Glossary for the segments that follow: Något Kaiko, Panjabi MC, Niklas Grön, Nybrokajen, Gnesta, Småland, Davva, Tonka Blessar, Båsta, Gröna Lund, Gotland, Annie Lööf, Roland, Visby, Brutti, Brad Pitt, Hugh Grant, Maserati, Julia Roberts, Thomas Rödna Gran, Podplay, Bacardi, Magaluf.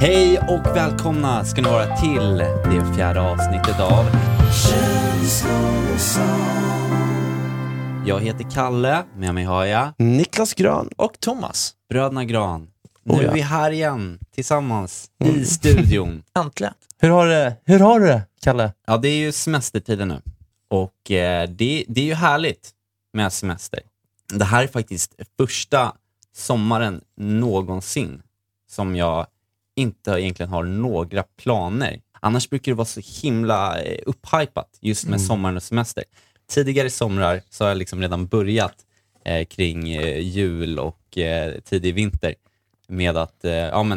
Hej och välkomna ska ni vara till det fjärde avsnittet av Jag heter Kalle, med mig har jag Niklas Grön och Thomas Rödna Gran. Nu är vi här igen tillsammans i studion. Äntligen. Hur har du det, Kalle? Ja, det är ju semestertiden nu. Och det är ju härligt med semester. Det här är faktiskt första sommaren någonsin som jag inte egentligen har några planer. Annars brukar det vara så himla upphypat just med sommaren och semester. Tidigare somrar så har jag liksom redan börjat kring jul och tidig vinter med att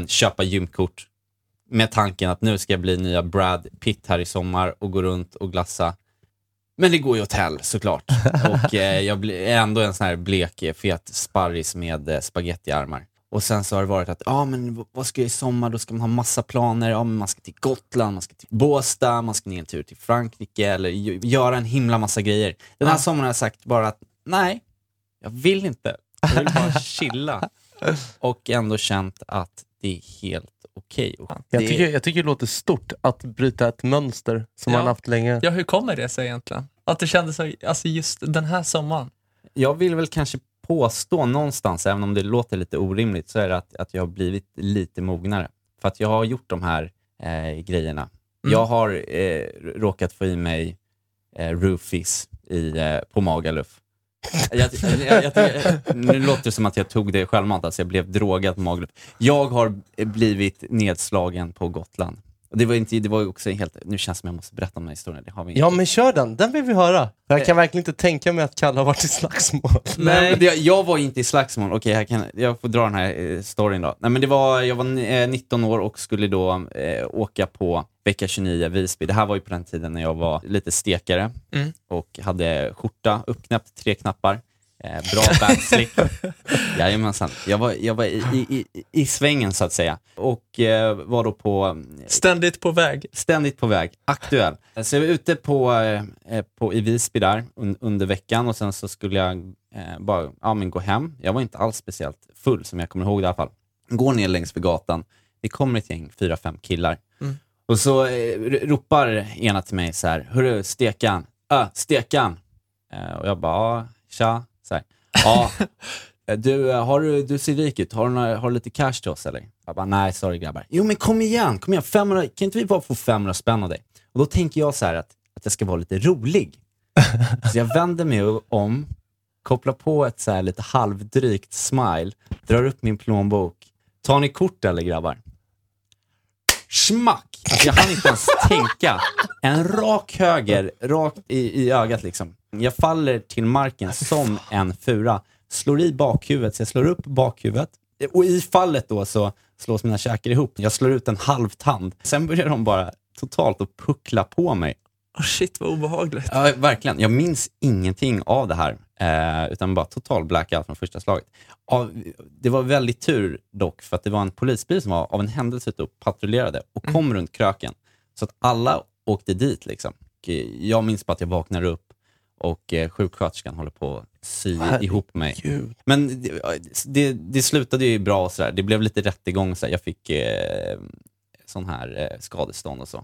köpa gymkort med tanken att nu ska jag bli nya Brad Pitt här i sommar och gå runt och glassa. Men det går ju åt hell såklart. Och jag blir ändå en sån här blek, fet sparris med spagettiarmar. Och sen så har det varit att, vad ska jag i sommar? Då ska man ha massa planer. Ja, men man ska till Gotland, man ska till Båsta, man ska ner en tur till Frankrike. Eller göra en himla massa grejer. Den här sommaren har jag sagt bara att, nej, jag vill inte. Jag vill bara chilla. Och ändå känt att det är helt okej. Jag tycker det låter stort att bryta ett mönster som man haft länge. Ja, hur kommer det sig egentligen? Att det kändes alltså just den här sommaren. Jag vill väl kanske påstå någonstans, även om det låter lite orimligt, så är det att jag har blivit lite mognare. För att jag har gjort de här grejerna. Jag har råkat få i mig roofies på Magaluf. Nu låter det som att jag tog det självmant, alltså jag blev drogad på Magaluf. Jag har blivit nedslagen på Gotland. Och det var också helt... Nu känns det som jag måste berätta om den här historien. Det har vi inte. Ja, men kör den vill vi höra. Jag kan verkligen inte tänka mig att Kalle har varit i slagsmål. Nej, jag var inte i slagsmål. Okej, jag får dra den här storyn då. Nej, men jag var 19 år och skulle då åka på vecka 29 Visby. Det här var ju på den tiden när jag var lite stekare. Och hade skjorta uppknäppt, 3 knappar. Bra backslick. Jajamensan. Jag var i svängen så att säga. Och var då på... Ständigt på väg. Aktuell. Så jag var ute i Visby där under veckan. Och sen så skulle jag gå hem. Jag var inte alls speciellt full som jag kommer ihåg i alla fall. Går ner längs för gatan. Det kommer ett gäng 4-5 killar. Och så ropar ena till mig så här. Hörru, stekan. Stekan. Och jag bara, tja. Ja, du ser rik ut. Har du lite cash till oss eller? Jag bara, nej, sorry grabbar. Jo, men kom igen, 500, kan inte vi bara få 500 spänn av dig? Och då tänker jag så här att jag ska vara lite rolig. Så jag vänder mig om, kopplar på ett så här lite halvdrygt smile, drar upp min plånbok. Tar ni kort eller grabbar? Smack! Alltså, jag hann inte ens tänka. En rak höger, rakt i ögat liksom. Jag faller till marken som en fura. Slår i bakhuvudet, så jag slår upp bakhuvudet. Och i fallet då så slås mina käkar ihop. Jag slår ut en halvtand. Sen börjar de bara totalt att puckla på mig. Oh shit, vad obehagligt. Ja, verkligen. Jag minns ingenting av det här. Utan bara total blackout från första slaget. Det var väldigt tur dock, för att det var en polisbil som var av en händelse ute och patrullerade. Och kom runt kröken. Så att alla åkte dit liksom. Och jag minns bara att jag vaknade upp. Och sjuksköterskan håller på att sy ihop mig. Gud. Men det slutade ju bra och sådär. Det blev lite rättegång så. Jag fick sån här skadestånd och så.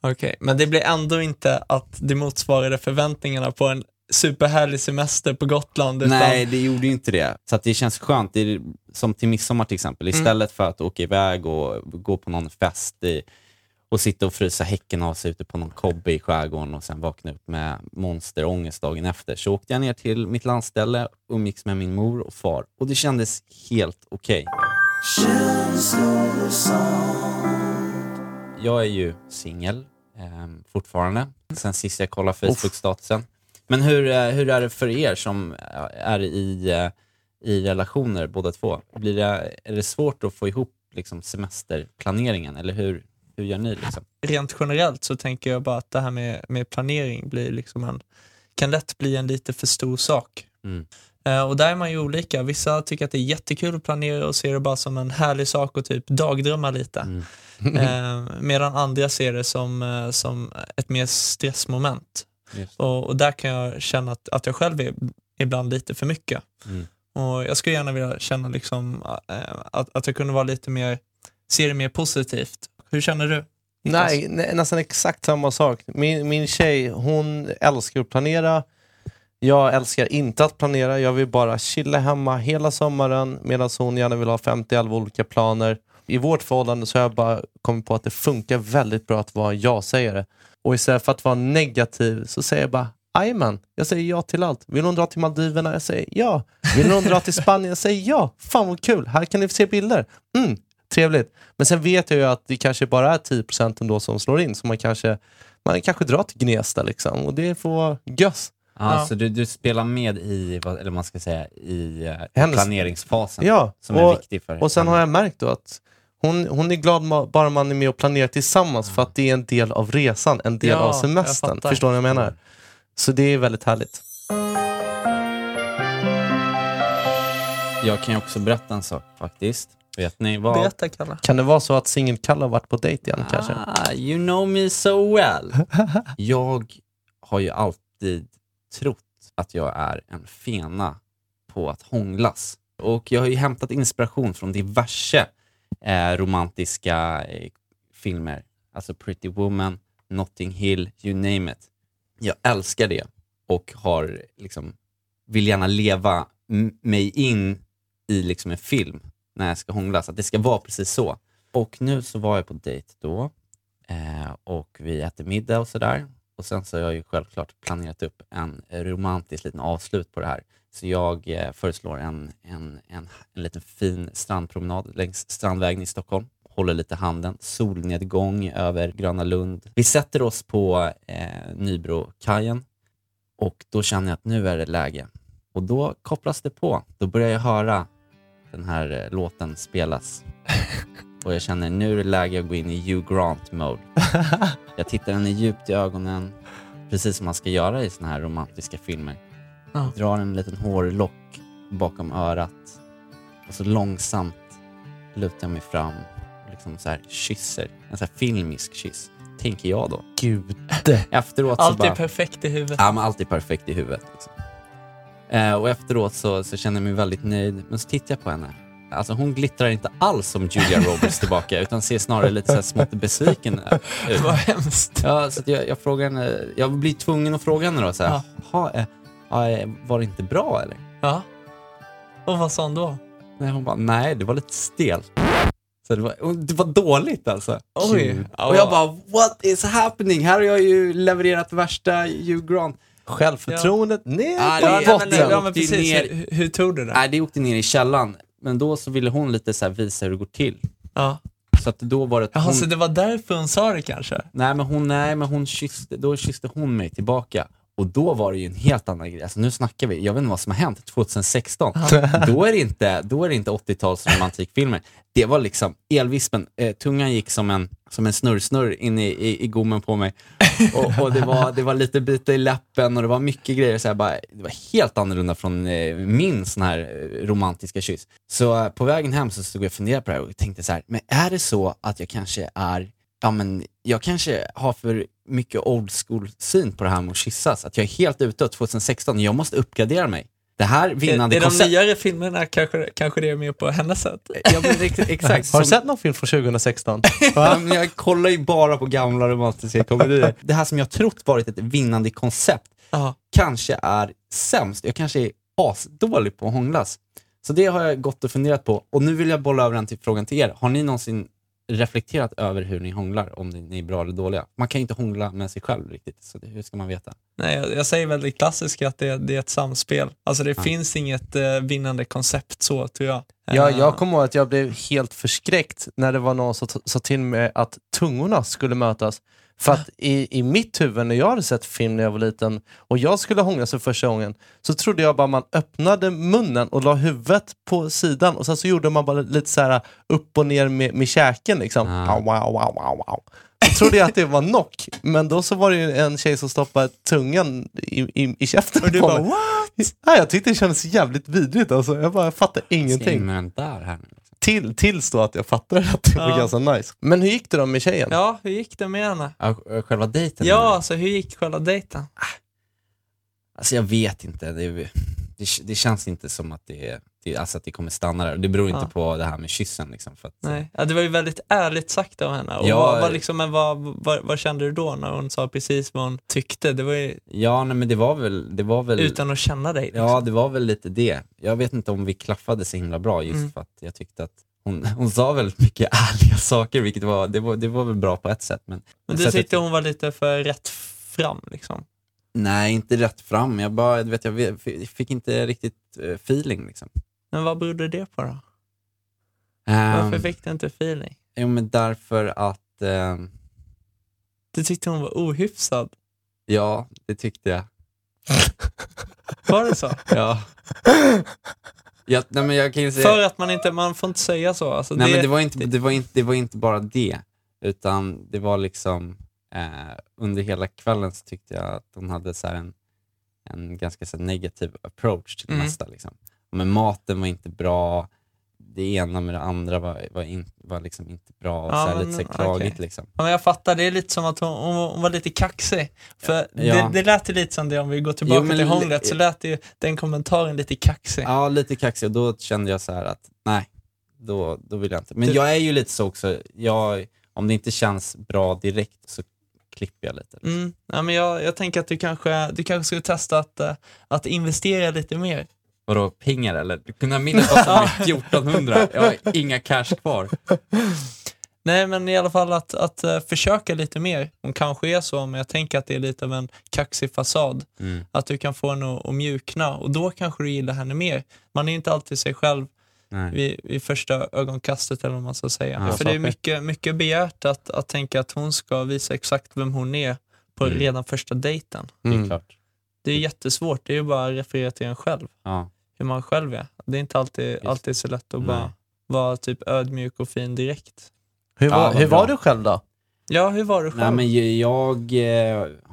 Okej, men det blev ändå inte att det motsvarade förväntningarna på en superhärlig semester på Gotland. Utan... Nej, det gjorde ju inte det. Så att det känns skönt. Det är som till midsommar till exempel. Istället för att åka iväg och gå på någon fest och sitta och frysa häcken av sig ute på någon kobbe i skärgården och sen vakna upp med monsterångest dagen efter. Så åkte jag ner till mitt landställe, umgicks med min mor och far. Och det kändes helt okej. Jag är ju singel fortfarande. Sen sist jag kollade Facebook-statusen. Men hur är det för er som är i relationer båda två? Är det svårt att få ihop liksom, semesterplaneringen eller hur? Hur gör ni liksom? Rent generellt så tänker jag bara att det här med planering blir liksom kan lätt bli en lite för stor sak. Och där är man ju olika. Vissa tycker att det är jättekul att planera och ser det bara som en härlig sak och typ dagdrömma lite. Medan andra ser det som ett mer stressmoment. Och där kan jag känna att jag själv är ibland lite för mycket. Och jag skulle gärna vilja känna liksom, att jag kunde vara lite mer ser det mer positivt. Hur känner du? Nej, nästan exakt samma sak. Min tjej, hon älskar att planera. Jag älskar inte att planera. Jag vill bara chilla hemma hela sommaren, medan hon gärna vill ha 50-11 olika planer. I vårt förhållande så har jag bara kommit på att det funkar väldigt bra att vara ja-sägare. Och istället för att vara negativ så säger jag bara ajman, jag säger ja till allt. Vill hon dra till Maldiverna? Jag säger ja. Vill hon dra till Spanien? Jag säger ja. Fan vad kul, här kan ni se bilder. Trevligt. Men sen vet jag ju att det kanske bara är 10% ändå som slår in. Så man kanske drar till Gnesta liksom. Och det får vara göss. Ja. Så du spelar med i, eller man ska säga, i planeringsfasen. Ja. Som är viktig för. Och sen har jag märkt då att hon är glad bara man är med och planerar tillsammans. För att det är en del av resan. En del av semestern. Förstår ni vad jag menar? Så det är väldigt härligt. Jag kan ju också berätta en sak faktiskt. Vet ni vad? Berätta, Kalle. Kan det vara så att singel Kalle har varit på dejt igen kanske? You know me so well. Jag har ju alltid trott att jag är en fena på att hånglas. Och jag har ju hämtat inspiration från diverse romantiska filmer. Alltså Pretty Woman, Notting Hill, you name it. Jag älskar det och har liksom, vill gärna leva mig in i liksom en film när jag ska hångla, så att det ska vara precis så. Och nu så var jag på dejt då och vi äter middag och sådär. Och sen så har jag ju självklart planerat upp en romantisk liten avslut på det här. Så jag föreslår en liten fin strandpromenad längs Strandvägen i Stockholm. Håller lite handen, solnedgång över Gröna Lund. Vi sätter oss på Nybrokajen och då känner jag att nu är det läge. Och då kopplas det på. Då börjar jag höra den här låten spelas. Och jag känner nu är det läge att gå in i Hugh Grant-mode. Jag tittar henne djupt i ögonen. Precis som man ska göra i såna här romantiska filmer. Jag drar en liten hårlock bakom örat. Och så långsamt lutar jag mig fram. Liksom så här kysser. En så här filmisk kyss. Tänker jag då. Gud. Efteråt allt är perfekt i huvudet. Ja, men allt är perfekt i huvudet. Liksom. Och efteråt så känner jag mig väldigt nöjd. Men så tittar jag på henne. Alltså hon glittrar inte alls som Julia Roberts tillbaka. Utan ser snarare lite så här smått besviken ut. Vad hemskt. Ja, så att jag frågar henne. Jag blir tvungen att fråga henne då. Så här, var det inte bra eller? Ja. Och vad sa hon då? Nej, hon bara, nej det var lite stelt. Så det var dåligt alltså. Oj. Och jag bara, what is happening? Här har jag ju levererat värsta Hugh Grant. Självförtroendet ner på botten. Ja, men precis. Hur tog du det? Nej, det åkte ner i källan. Men då så ville hon lite så här visa hur det går till. Ja. Så att då var det hon... så det var därför hon sa det kanske? Nej, men hon kysste hon mig tillbaka. Och då var det ju en helt annan grej. Alltså nu snackar vi, jag vet inte vad som har hänt 2016. Då är det inte 80-tals romantikfilmer. Det var liksom elvispen, tungan gick som en snurr in i gommen på mig. Och det var lite bitar i läppen och det var mycket grejer så här, bara, det var helt annorlunda från min sån här romantiska kyss. Så på vägen hem så stod jag och funderade på det och tänkte så här, men är det så att jag kanske är jag kanske har för mycket old school syn på det här med att kyssas. Att jag är helt ute 2016. Jag måste uppgradera mig. Det här vinnande koncept. I de nyare filmerna kanske det är mer på hennes sätt. Ja, exakt. Har du sett någon film från 2016? Jag kollar ju bara på gamla romantiska komedier. Det här som jag trott varit ett vinnande koncept kanske är sämst. Jag kanske är asdålig på att hånglas. Så det har jag gått och funderat på. Och nu vill jag bolla över den till frågan till er. Har ni någonsin reflekterat över hur ni hånglar, om ni är bra eller dåliga? Man kan ju inte hångla med sig själv riktigt, så hur ska man veta? Nej, jag säger väldigt klassiskt att det är ett samspel. Alltså det finns inget vinnande koncept så, tror jag. Jag kommer ihåg att jag blev helt förskräckt när det var någon som sa till mig att tungorna skulle mötas. För att i mitt huvud, när jag hade sett film när jag var liten och jag skulle hångla sig första gången, så trodde jag bara man öppnade munnen och la huvudet på sidan och sen så gjorde man bara lite så här upp och ner med käken liksom. Wow. Jag trodde jag att det var knock, men då så var det ju en tjej som stoppade tungan i käften. Och du bara, what? Ja, jag tyckte det kändes jävligt vidrigt alltså. Jag fattar ingenting. Där här nu. Tills då att jag fattade att det var ganska nice. Men hur gick det då med tjejen? Ja, hur gick det med henne? Själva dejten? Ja, alltså hur gick själva dejten? Alltså jag vet inte. Det är, det känns inte som att alltså att det kommer stanna där. Det beror inte på det här med kyssen liksom, för att, nej. Ja, det var ju väldigt ärligt sagt av henne. Och vad kände du då när hon sa precis vad hon tyckte? Det var ju, ja, nej, men det var väl utan att känna dig liksom. Ja, det var väl lite det. Jag vet inte om vi klaffade så himla bra just för att jag tyckte att hon sa väldigt mycket ärliga saker, vilket var väl bra på ett sätt, men du tyckte hon var lite för rätt fram liksom? Nej, inte rätt fram. Jag fick inte riktigt feeling liksom. Men vad berodde det på då? Varför fick du inte feeling? Jo, men därför att du tyckte hon var ohyfsad. Ja, det tyckte jag. Var det så? Ja. Nej, men jag kan ju säga, för att man får inte säga så. Alltså, nej, men det var inte bara det, utan det var liksom under hela kvällen så tyckte jag att hon hade så här en ganska så här negativ approach till det mesta liksom. Men maten var inte bra. Det ena med det andra var liksom inte bra. Och så här, lite så här klagigt liksom. Ja, men jag fattar, det är lite som att hon var lite kaxig. För det lät ju lite som det, om vi går tillbaka till hånglet, så lät ju den kommentaren lite kaxig. Ja, lite kaxig. Och då kände jag så här att nej, då vill jag inte. Men jag är ju lite så också. Om det inte känns bra direkt så klipper jag lite liksom. Ja, men jag tänker att du kanske skulle testa att investera lite mer. Vadå, pengar eller? Du kunde minnas att det var 1400. Jag har inga cash kvar. Nej, men i alla fall att försöka lite mer. Hon kanske är så, men jag tänker att det är lite av en kaxig fasad. Att du kan få henne att mjukna. Och då kanske du gillar henne mer. Man är inte alltid sig själv vid första ögonkastet, eller vad man ska säga. Ja, för det är mycket, mycket begärt att tänka att hon ska visa exakt vem hon är på redan första dejten. Det är klart. Det är jättesvårt. Det är ju bara att referera till en själv. Ja. Hur man själv är. Det är inte alltid så lätt att bara vara typ ödmjuk och fin direkt. Hur var du själv då? Ja, hur var du själv? Nej, men jag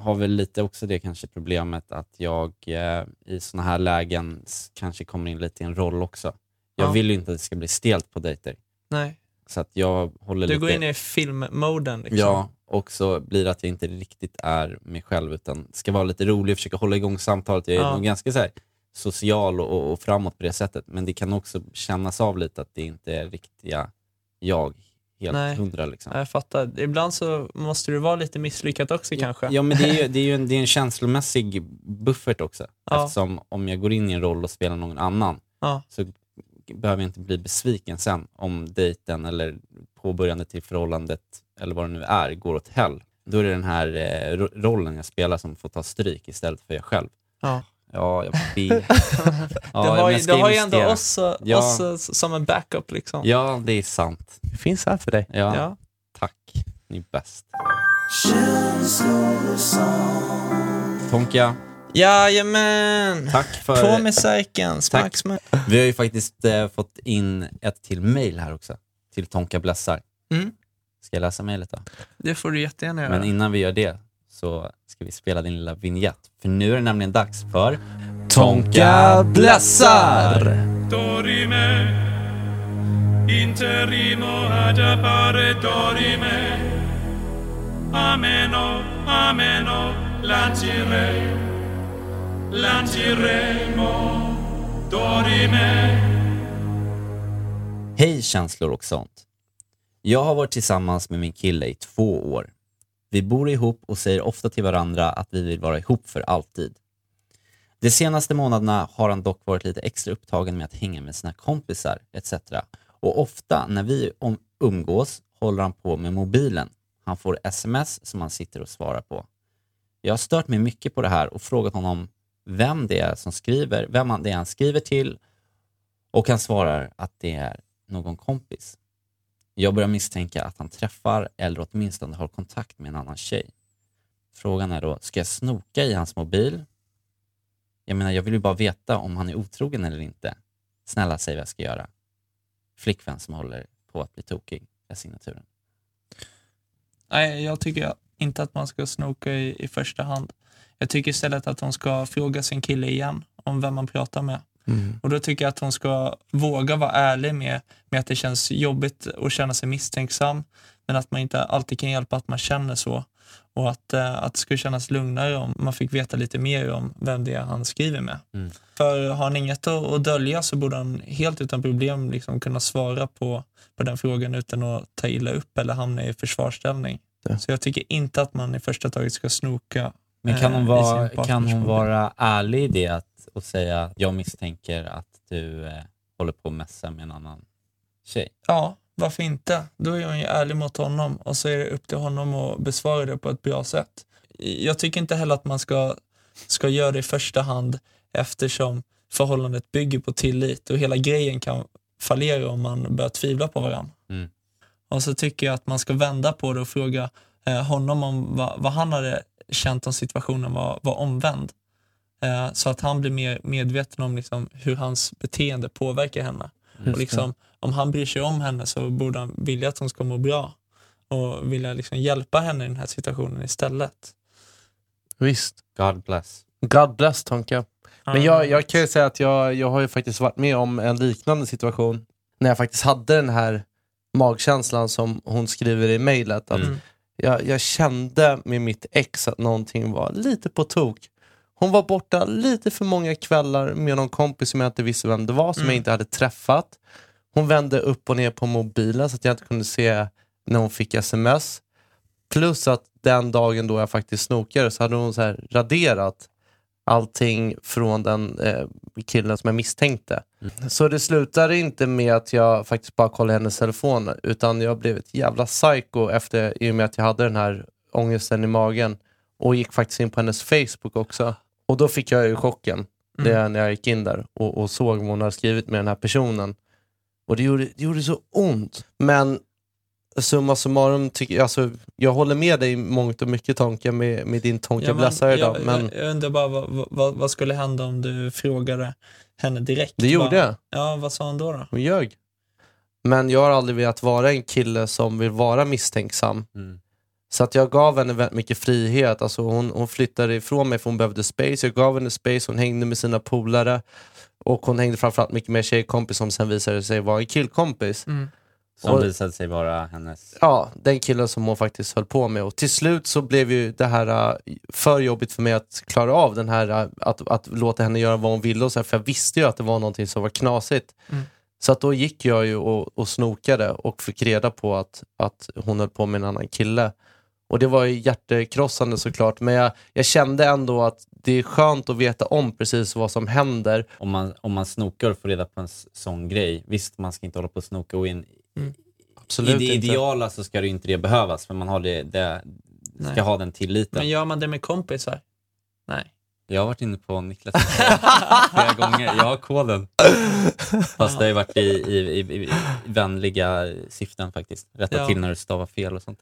har väl lite också det kanske problemet att jag i såna här lägen kanske kommer in lite i en roll också. Jag vill ju inte att det ska bli stelt på dejter. Nej. Så att jag håller lite... Du går in i filmmoden liksom. Ja, och så blir det att jag inte riktigt är mig själv, utan ska vara lite rolig, försöka hålla igång samtalet. Jag är nog ganska så här social och framåt på det sättet, men det kan också kännas av lite att det inte är riktiga jag helt 100 liksom. Jag fattar. Ibland så måste du vara lite misslyckad också kanske. Ja, men det är en känslomässig buffert också. Ja. Eftersom om jag går in i en roll och spelar någon annan så behöver jag inte bli besviken sen om dejten eller påbörjandet till förhållandet eller vad det nu är går åt hell. Då är det den här rollen jag spelar som får ta stryk istället för jag själv. Ja. Ja, jag ber. Det har ju ändå oss som en backup liksom. Ja, det är sant. Det finns här för dig. Ja. Tack. Ni är bäst. Tonka. Jajamän. Tack för... På med säken. Vi har ju faktiskt fått in ett till mail här också. Till Tonka Blessar. Ska jag läsa mejlet då? Det får du jättegärna göra. Men innan vi gör det så ska vi spela din lilla vignett. För nu är det nämligen dags för Tonka Blessar! Dorime, interimo adapare dorime. Ameno, ameno, lantire, lantiremo, dorime. Hej känslor och sånt. Jag har varit tillsammans med min kille i 2 år. Vi bor ihop och säger ofta till varandra att vi vill vara ihop för alltid. De senaste månaderna har han dock varit lite extra upptagen med att hänga med sina kompisar etc. Och ofta när vi umgås håller han på med mobilen. Han får sms som han sitter och svarar på. Jag har stört mig mycket på det här och frågat honom vem det är han skriver till, och han svarar att det är någon kompis. Jag börjar misstänka att han träffar eller åtminstone har kontakt med en annan tjej. Frågan är då, ska jag snoka i hans mobil? Jag menar, jag vill ju bara veta om han är otrogen eller inte. Snälla, säg vad jag ska göra. Flickvän som håller på att bli tokig är signaturen. Nej, jag tycker inte att man ska snoka i första hand. Jag tycker istället att hon ska fråga sin kille igen om vem man pratar med. Och då tycker jag att hon ska våga vara ärlig med att det känns jobbigt och känna sig misstänksam, men att man inte alltid kan hjälpa att man känner så. Och att det skulle kännas lugnare om man fick veta lite mer om vem det är han skriver med. Mm. För har han inget att dölja så borde han helt utan problem liksom kunna svara på den frågan utan att ta illa upp eller hamna i försvarsställning. Det. Så jag tycker inte att man i första taget ska snoka. Men kan hon vara ärlig i det och säga jag misstänker att du håller på att mässa med en annan tjej? Ja. Varför inte? Då är jag ju ärlig mot honom och så är det upp till honom att besvara det på ett bra sätt. Jag tycker inte heller att man ska göra det i första hand eftersom förhållandet bygger på tillit och hela grejen kan fallera om man börjar tvivla på varandra. Mm. Och så tycker jag att man ska vända på det och fråga honom om vad han hade känt om situationen var omvänd. Så att han blir mer medveten om liksom hur hans beteende påverkar henne. Och liksom, om han bryr sig om henne så borde han vilja att hon ska må bra och vilja liksom hjälpa henne i den här situationen istället. Visst. God bless. God bless, tänker jag. Men jag kan ju säga att jag har ju faktiskt varit med om en liknande situation när jag faktiskt hade den här magkänslan som hon skriver i mejlet. Jag kände med mitt ex att någonting var lite på tok. Hon var borta lite för många kvällar med någon kompis som jag inte visste vem det var, som jag inte hade träffat. Hon vände upp och ner på mobilen så att jag inte kunde se när hon fick sms. Plus att den dagen då jag faktiskt snokade så hade hon så här raderat allting från den killen som jag misstänkte. Mm. Så det slutade inte med att jag faktiskt bara kollade hennes telefon, utan jag blev ett jävla psycho i och med att jag hade den här ångesten i magen och gick faktiskt in på hennes Facebook också. Och då fick jag ju chocken när jag gick in där och såg vad hon hade skrivit med den här personen. Och det gjorde så ont. Men summa summarum tycker jag, alltså, jag håller med dig mångt och mycket tanke med din tanke blässare idag. Men jag undrar bara vad skulle hända om du frågade henne direkt? Det gjorde jag. Ja, vad sa hon då? Hon ljög. Men jag har aldrig velat vara en kille som vill vara misstänksam. Mm. Så att jag gav henne väldigt mycket frihet. Alltså hon flyttade ifrån mig för hon behövde space. Jag gav henne space, hon hängde med sina polare. Och hon hängde framförallt mycket med tjejkompis som sen visade sig vara en killkompis. Mm. Som visade sig vara hennes... Ja, den killen som hon faktiskt höll på med. Och till slut så blev ju det här för jobbigt för mig att klara av den här... Att låta henne göra vad hon ville och så här, för jag visste ju att det var någonting som var knasigt. Mm. Så att då gick jag ju och snokade och fick reda på att hon höll på med en annan kille. Och det var ju hjärtekrossande såklart. Men jag kände ändå att det är skönt att veta om precis vad som händer. Om man snokar och får reda på en sån grej. Visst, man ska inte hålla på och snoka och in. Mm. Absolut i det inte. Ideala så ska det inte det behövas. För man har ska ha den tilliten. Men gör man det med kompisar? Nej. Jag har varit inne på Niklas flera gånger. Jag har koden. Fast det har ju varit i vänliga syften faktiskt. Rätta till när du stavar fel och sånt.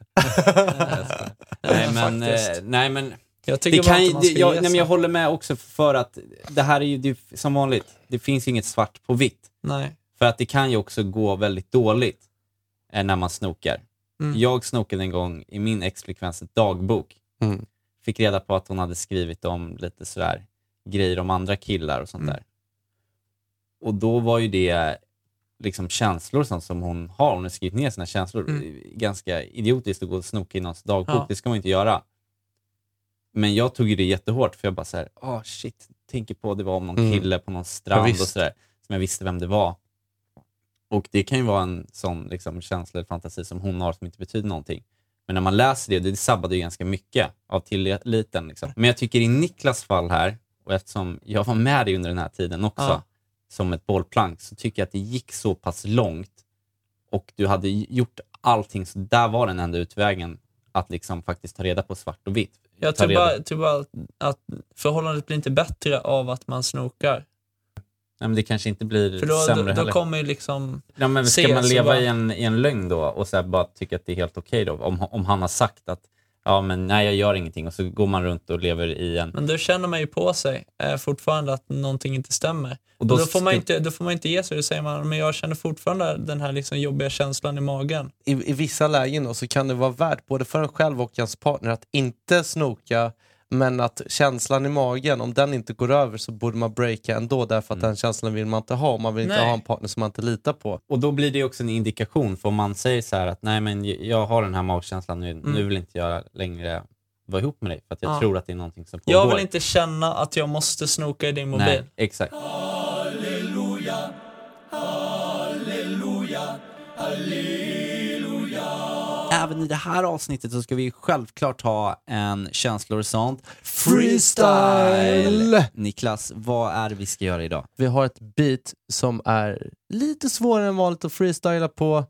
Nej men jag tycker jag håller med också, för att det här är ju som vanligt. Det finns ju inget svart på vitt. Nej. För att det kan ju också gå väldigt dåligt när man snokar. Mm. Jag snokade en gång i min ex-flickväns dagbok. Mm. Fick reda på att hon hade skrivit om lite sådär grejer om andra killar och sånt där. Och då var ju det liksom känslor som hon har. Hon har skrivit ner sina känslor. Ganska idiotiskt att gå och snoka i någons dagbok. Ja. Det ska man inte göra. Men jag tog ju det jättehårt. För jag bara såhär, shit. Tänker på det var om någon kille på någon strand och sådär. Som jag visste vem det var. Och det kan ju vara en sån liksom känsla eller fantasi som hon har som inte betyder någonting. Men när man läser det sabbade ju ganska mycket av tilliten. Liksom. Men jag tycker i Niklas fall här, och eftersom jag var med dig under den här tiden också, som ett bollplank, så tycker jag att det gick så pass långt och du hade gjort allting, så där var den enda utvägen att liksom faktiskt ta reda på svart och vitt. Jag tror bara att förhållandet blir inte bättre av att man snokar. Nej, men det kanske inte blir sämre heller. Då kommer ju liksom... Ja, men ska man leva i en lögn då och så här bara tycka att det är helt okej då? Om han har sagt att jag gör ingenting och så går man runt och lever i en... Men då känner man ju på sig fortfarande att någonting inte stämmer. Och då får man inte ge sig. Då säger man, men jag känner fortfarande den här liksom jobbiga känslan i magen. I vissa lägen då, så kan det vara värt både för en själv och ens partner att inte snoka... Men att känslan i magen, om den inte går över så borde man breaka ändå. Därför att den känslan vill man inte ha. Man vill inte ha en partner som man inte litar på. Och då blir det också en indikation. För om man säger så här att nej, men jag har den här magkänslan nu. Nu vill inte jag längre vara ihop med dig. För att jag tror att det är någonting som pågår. Jag vill inte känna att jag måste snoka i din mobil. Nej, exakt. Halleluja, halleluja, halleluja. Även i det här avsnittet så ska vi självklart ha en känslor och sånt. Freestyle! Niklas, vad är det vi ska göra idag? Vi har ett beat som är lite svårare än vanligt att freestyla på.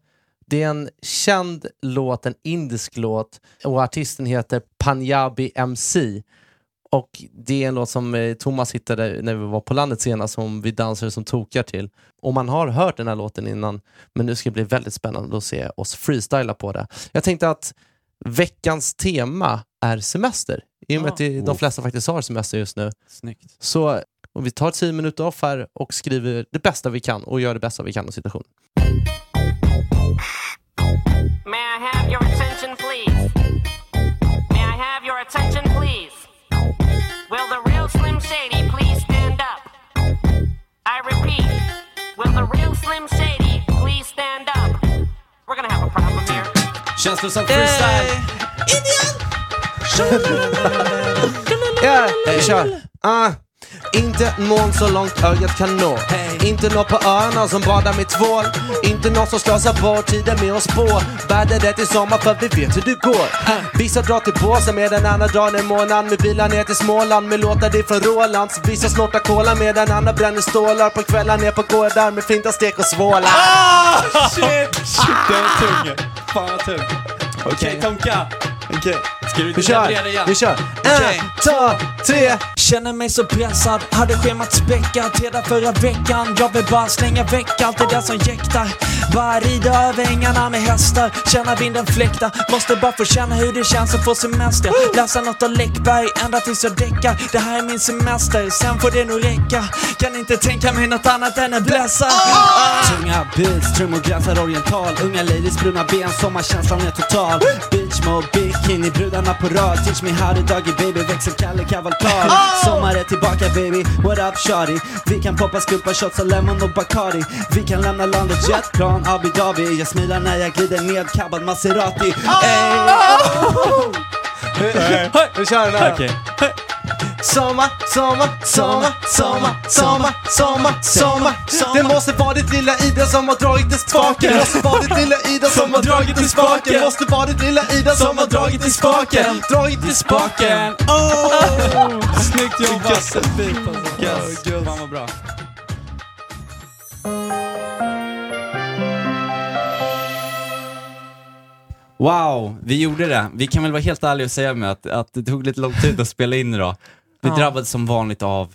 Det är en känd låt, en indisk låt, och artisten heter Panjabi MC. Och det är en låt som Thomas hittade när vi var på landet senast, som vi dansade som tokar till. Och man har hört den här låten innan, men nu ska det bli väldigt spännande att se oss freestyla på det. Jag tänkte att veckans tema är semester. I och med att de flesta faktiskt har semester just nu. Snyggt. Så vi tar 10 minuter off här och skriver det bästa vi kan och gör det bästa vi kan av situationen. May I have your attention, please? May I have your attention, please? Will the real Slim Shady please stand up? I repeat, will the real Slim Shady please stand up? We're gonna have a problem here. Känns som freestyle. Indian! Ja, kör. Inte någon så långt ögat kan nå. Hey. Inte någon på öarna som badar med tvål. Inte någon som slösar bort tiden med oss på. Världen rätt i sommar för vi vet hur det går. Vissa drar till Båsta med den andra drar ner månaden. Med bilar ner till Småland med låtar det från Roland. Vissa snortar kola med den andra bränner stålar. På kvällar ner på gårdar med flinta stek och svålar. Oh, shit! Det är tungt. Fan tungt. Okej, Tomka. Okej. Vi kör. 1, 2, 3. Känner mig så pressad. Hade schemat späckat hela förra veckan. Jag vill bara slänga väck allt det där som jäktar. Bara rida över ängarna med hästar. Känna vinden fläkta. Måste bara få känna hur det känns att få semester. Läsa något av Läckberg ända tills jag däckar. Det här är min semester, sen får det nog räcka. Kan inte tänka mig något annat än en blässa. Tunga beats, trummor gränsar oriental. Unga ladies, bruna ben, sommarkänslan är total. Beach mode, bikini, brudarna på rad. Teach me how to doggy baby, växel Kalle Kavalkar. Sommar är tillbaka baby, what up shawty. Vi kan poppa, skupa, shots av lemon och Bacardi. Vi kan lämna landet, jetplan, Abu Dhabi. Jag smilar när jag glider ned, kabbad Maserati. Hur kör den här? Sommar, sommar, sommar, sommar, sommar, sommar, sommar. Det måste vara ditt lilla Ida som har dragit i spaken. Det måste vara ditt lilla Ida som har dragit i spaken. Det måste vara ditt lilla Ida som har dragit i spaken. Dragit i spaken. Oh, snyggt jobbat. Gud, fan vad bra. Wow, vi gjorde det. Vi kan väl vara helt ärliga och säga med att det tog lite lång tid att spela in idag. Vi drabbades som vanligt av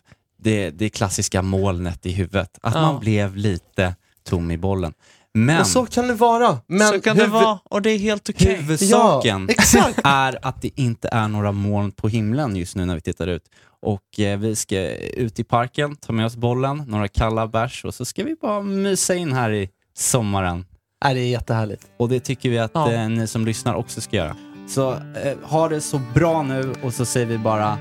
det klassiska molnet i huvudet. Att man blev lite tom i bollen. Men, och så kan det vara. Men så kan det vara, och det är helt okej. Huvudsaken är att det inte är några moln på himlen just nu när vi tittar ut. Och vi ska ut i parken, ta med oss bollen, några kalla bärs. Och så ska vi bara mysa in här i sommaren. Det är jättehärligt. Och det tycker vi att ni som lyssnar också ska göra. Så ha det så bra nu. Och så säger vi bara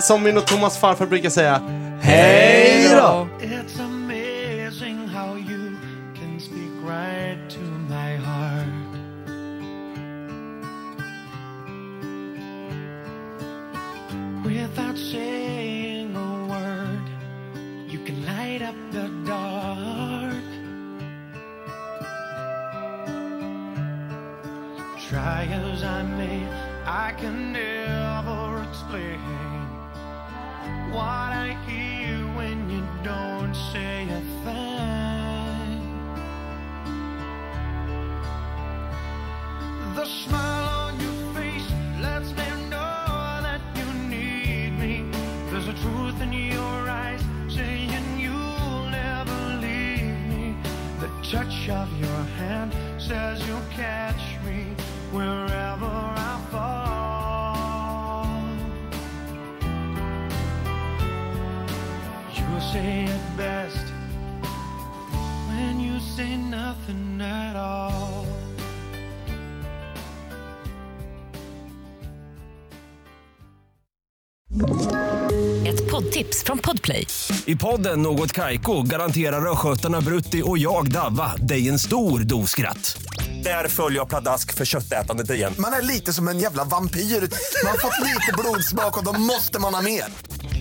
Som min och Thomas farfar brukar säga, hej då! It's amazing how you can speak right to my heart. Without saying a word, you can light up the dark. Try as I may, I can never explain what I hear when you don't say a thing. The smile on your face lets me know that you need me. There's a truth in your eyes saying you'll never leave me. The touch of your hand says you'll catch me wherever I fall. You say it best when you say nothing at all. Ett poddtips från Podplay. I podden Något Kaiko garanterar röskötarna Brutti och jag Davva dig en stor dos skratt. Där följer jag pladask för köttätandet igen. Man är lite som en jävla vampyr. Man har fått lite blodsmak och då måste man ha mer.